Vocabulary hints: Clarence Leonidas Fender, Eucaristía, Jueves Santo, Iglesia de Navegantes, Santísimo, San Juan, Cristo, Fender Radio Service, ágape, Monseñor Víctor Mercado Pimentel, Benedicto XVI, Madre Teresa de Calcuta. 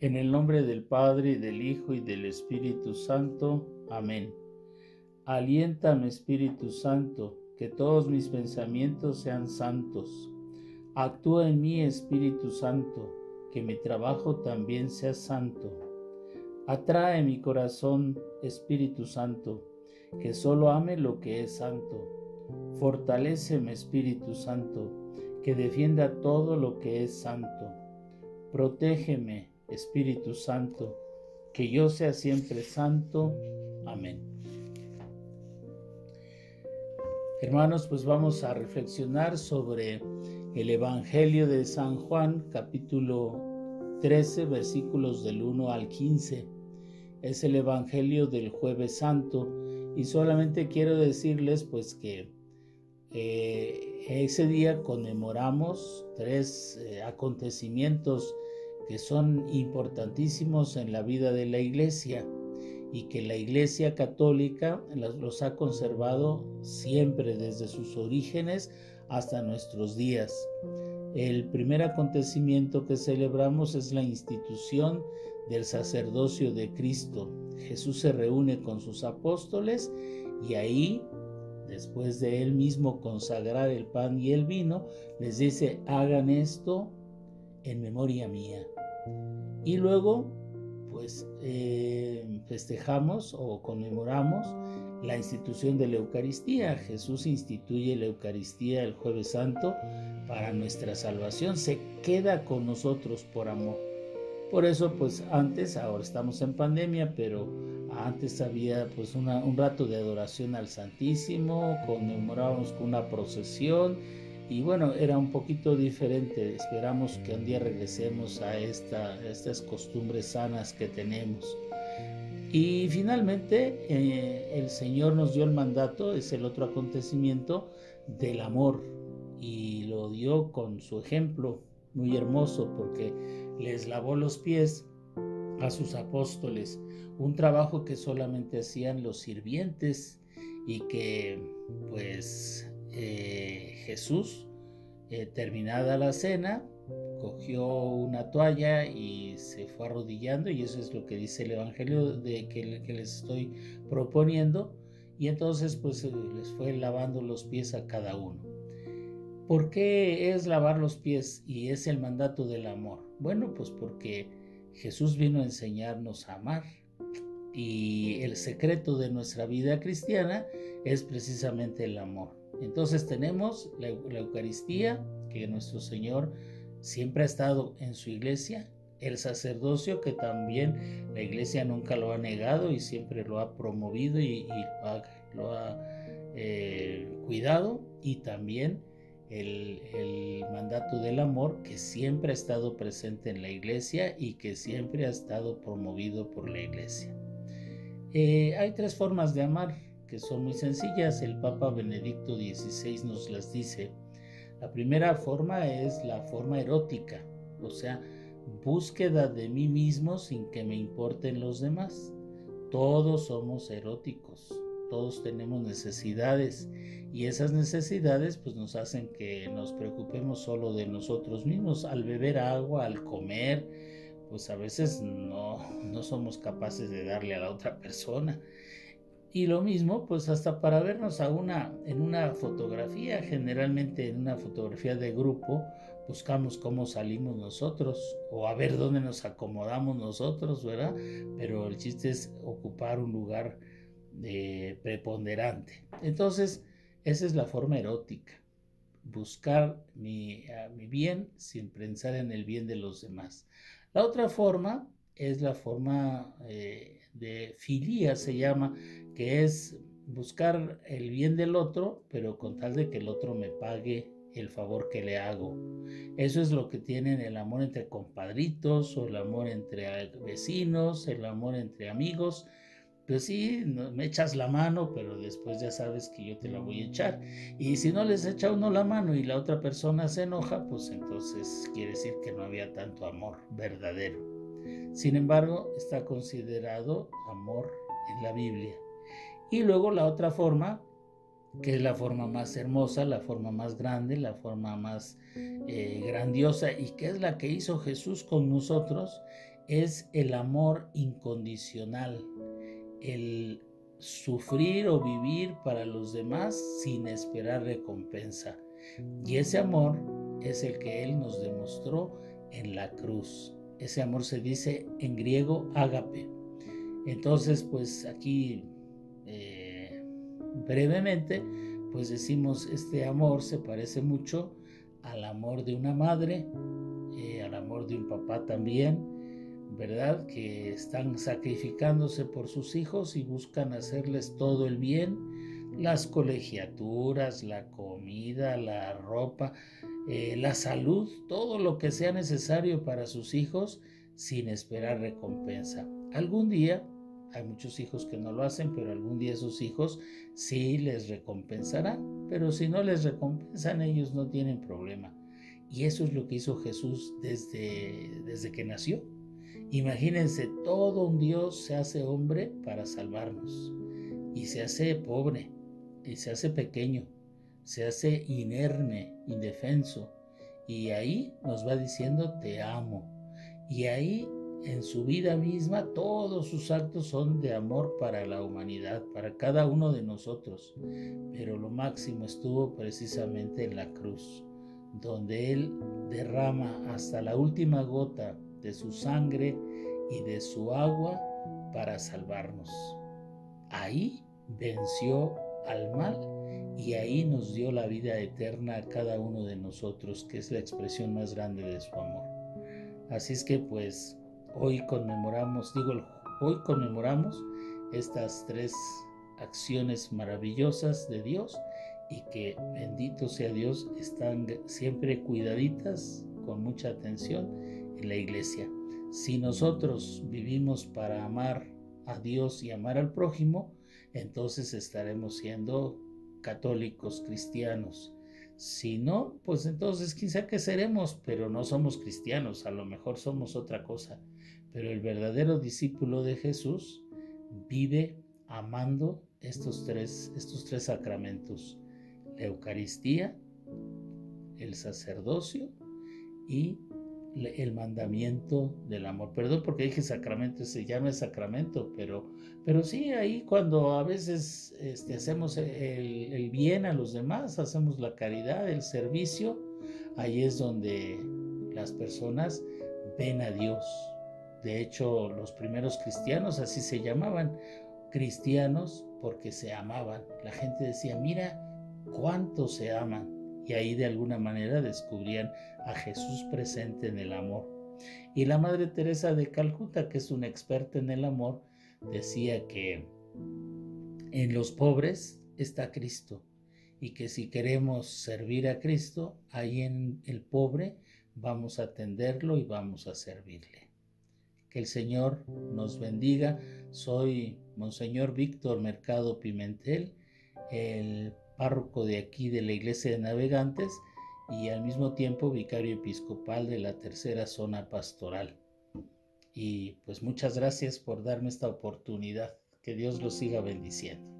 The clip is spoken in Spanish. En el nombre del Padre, y del Hijo, y del Espíritu Santo. Amén. Aliéntame, Espíritu Santo, que todos mis pensamientos sean santos. Actúa en mí, Espíritu Santo, que mi trabajo también sea santo. Atrae mi corazón, Espíritu Santo, que solo ame lo que es santo. Fortaléceme, Espíritu Santo, que defienda todo lo que es santo. Protégeme, Espíritu Santo, que yo sea siempre santo. Amén. Hermanos, pues vamos a reflexionar sobre el Evangelio de San Juan, capítulo 13, versículos del 1 al 15. Es el Evangelio del Jueves Santo y solamente quiero decirles pues que ese día conmemoramos tres acontecimientos que son importantísimos en la vida de la Iglesia y que la Iglesia Católica los ha conservado siempre desde sus orígenes hasta nuestros días. El primer acontecimiento que celebramos es la institución del sacerdocio de Cristo. Jesús se reúne con sus apóstoles y ahí, después de él mismo consagrar el pan y el vino, les dice: hagan esto en memoria mía. Y luego pues festejamos o conmemoramos la institución de la Eucaristía. Jesús instituye la Eucaristía el Jueves Santo para nuestra salvación. Se queda con nosotros por amor. Por eso pues antes, ahora estamos en pandemia, pero antes había pues un rato de adoración al Santísimo, conmemorábamos con una procesión. Y bueno, era un poquito diferente. Esperamos que un día regresemos a estas costumbres sanas que tenemos. Y finalmente el Señor nos dio el mandato, es el otro acontecimiento, del amor. Y lo dio con su ejemplo muy hermoso, porque les lavó los pies a sus apóstoles. Un trabajo que solamente hacían los sirvientes y que pues... Jesús, terminada la cena, cogió una toalla y se fue arrodillando, y eso es lo que dice el Evangelio que les estoy proponiendo, y entonces pues les fue lavando los pies a cada uno. ¿Por qué es lavar los pies y es el mandato del amor? Bueno, pues porque Jesús vino a enseñarnos a amar. Y el secreto de nuestra vida cristiana es precisamente el amor. Entonces tenemos la Eucaristía, que nuestro Señor siempre ha estado en su Iglesia, el sacerdocio, que también la Iglesia nunca lo ha negado y siempre lo ha promovido y lo ha cuidado, y también el mandato del amor, que siempre ha estado presente en la Iglesia y que siempre ha estado promovido por la Iglesia. Hay tres formas de amar que son muy sencillas. El Papa Benedicto XVI nos las dice. La primera forma es la forma erótica, o sea, búsqueda de mí mismo sin que me importen los demás. Todos somos eróticos, todos tenemos necesidades, y esas necesidades pues nos hacen que nos preocupemos solo de nosotros mismos. Al beber agua, al comer, pues a veces no somos capaces de darle a la otra persona. Y lo mismo pues hasta para vernos en una fotografía. Generalmente en una fotografía de grupo buscamos cómo salimos nosotros o a ver dónde nos acomodamos nosotros, ¿verdad? Pero el chiste es ocupar un lugar preponderante. Entonces esa es la forma erótica, buscar mi bien sin pensar en el bien de los demás. La otra forma es la forma de filía, se llama, que es buscar el bien del otro, pero con tal de que el otro me pague el favor que le hago. Eso es lo que tienen el amor entre compadritos, o el amor entre vecinos, el amor entre amigos. Pues sí, me echas la mano, pero después ya sabes que yo te la voy a echar. Y si no les echa uno la mano y la otra persona se enoja, pues entonces quiere decir que no había tanto amor verdadero. Sin embargo, está considerado amor en la Biblia. Y luego la otra forma, que es la forma más hermosa, la forma más grande, la forma más grandiosa, y que es la que hizo Jesús con nosotros, es el amor incondicional, el sufrir o vivir para los demás sin esperar recompensa. Y ese amor es el que Él nos demostró en la cruz. Ese amor se dice en griego ágape. Entonces, pues aquí brevemente, pues decimos, este amor se parece mucho al amor de una madre, al amor de un papá también, ¿verdad? Que están sacrificándose por sus hijos y buscan hacerles todo el bien, las colegiaturas, la comida, la ropa, la salud, todo lo que sea necesario para sus hijos sin esperar recompensa. Algún día, hay muchos hijos que no lo hacen, pero algún día esos hijos sí les recompensarán, pero si no les recompensan, ellos no tienen problema. Y eso es lo que hizo Jesús desde que nació. Imagínense, todo un Dios se hace hombre para salvarnos, y se hace pobre, y se hace pequeño, se hace inerme, indefenso, y ahí nos va diciendo te amo, y ahí en su vida misma todos sus actos son de amor para la humanidad, para cada uno de nosotros. Pero lo máximo estuvo precisamente en la cruz, donde Él derrama hasta la última gota de su sangre y de su agua para salvarnos. Ahí venció al mal y ahí nos dio la vida eterna a cada uno de nosotros, que es la expresión más grande de su amor. Así es que pues Hoy conmemoramos estas tres acciones maravillosas de Dios y que, bendito sea Dios, están siempre cuidaditas con mucha atención en la iglesia. Si nosotros vivimos para amar a Dios y amar al prójimo, entonces estaremos siendo católicos, cristianos. Si no, pues entonces quizá que seremos, pero no somos cristianos, a lo mejor somos otra cosa. Pero el verdadero discípulo de Jesús vive amando estos tres sacramentos: la Eucaristía, el sacerdocio y el mandamiento del amor. Perdón porque dije sacramento, se llama sacramento, pero sí, ahí cuando a veces hacemos el bien a los demás, hacemos la caridad, el servicio, ahí es donde las personas ven a Dios. De hecho, los primeros cristianos así se llamaban, cristianos porque se amaban. La gente decía, mira cuánto se aman. Y ahí de alguna manera descubrían a Jesús presente en el amor. Y la Madre Teresa de Calcuta, que es una experta en el amor, decía que en los pobres está Cristo, y que si queremos servir a Cristo, ahí en el pobre vamos a atenderlo y vamos a servirle. Que el Señor nos bendiga. Soy Monseñor Víctor Mercado Pimentel, el párroco de aquí de la Iglesia de Navegantes y al mismo tiempo vicario episcopal de la tercera zona pastoral. Y pues muchas gracias por darme esta oportunidad. Que Dios los siga bendiciendo.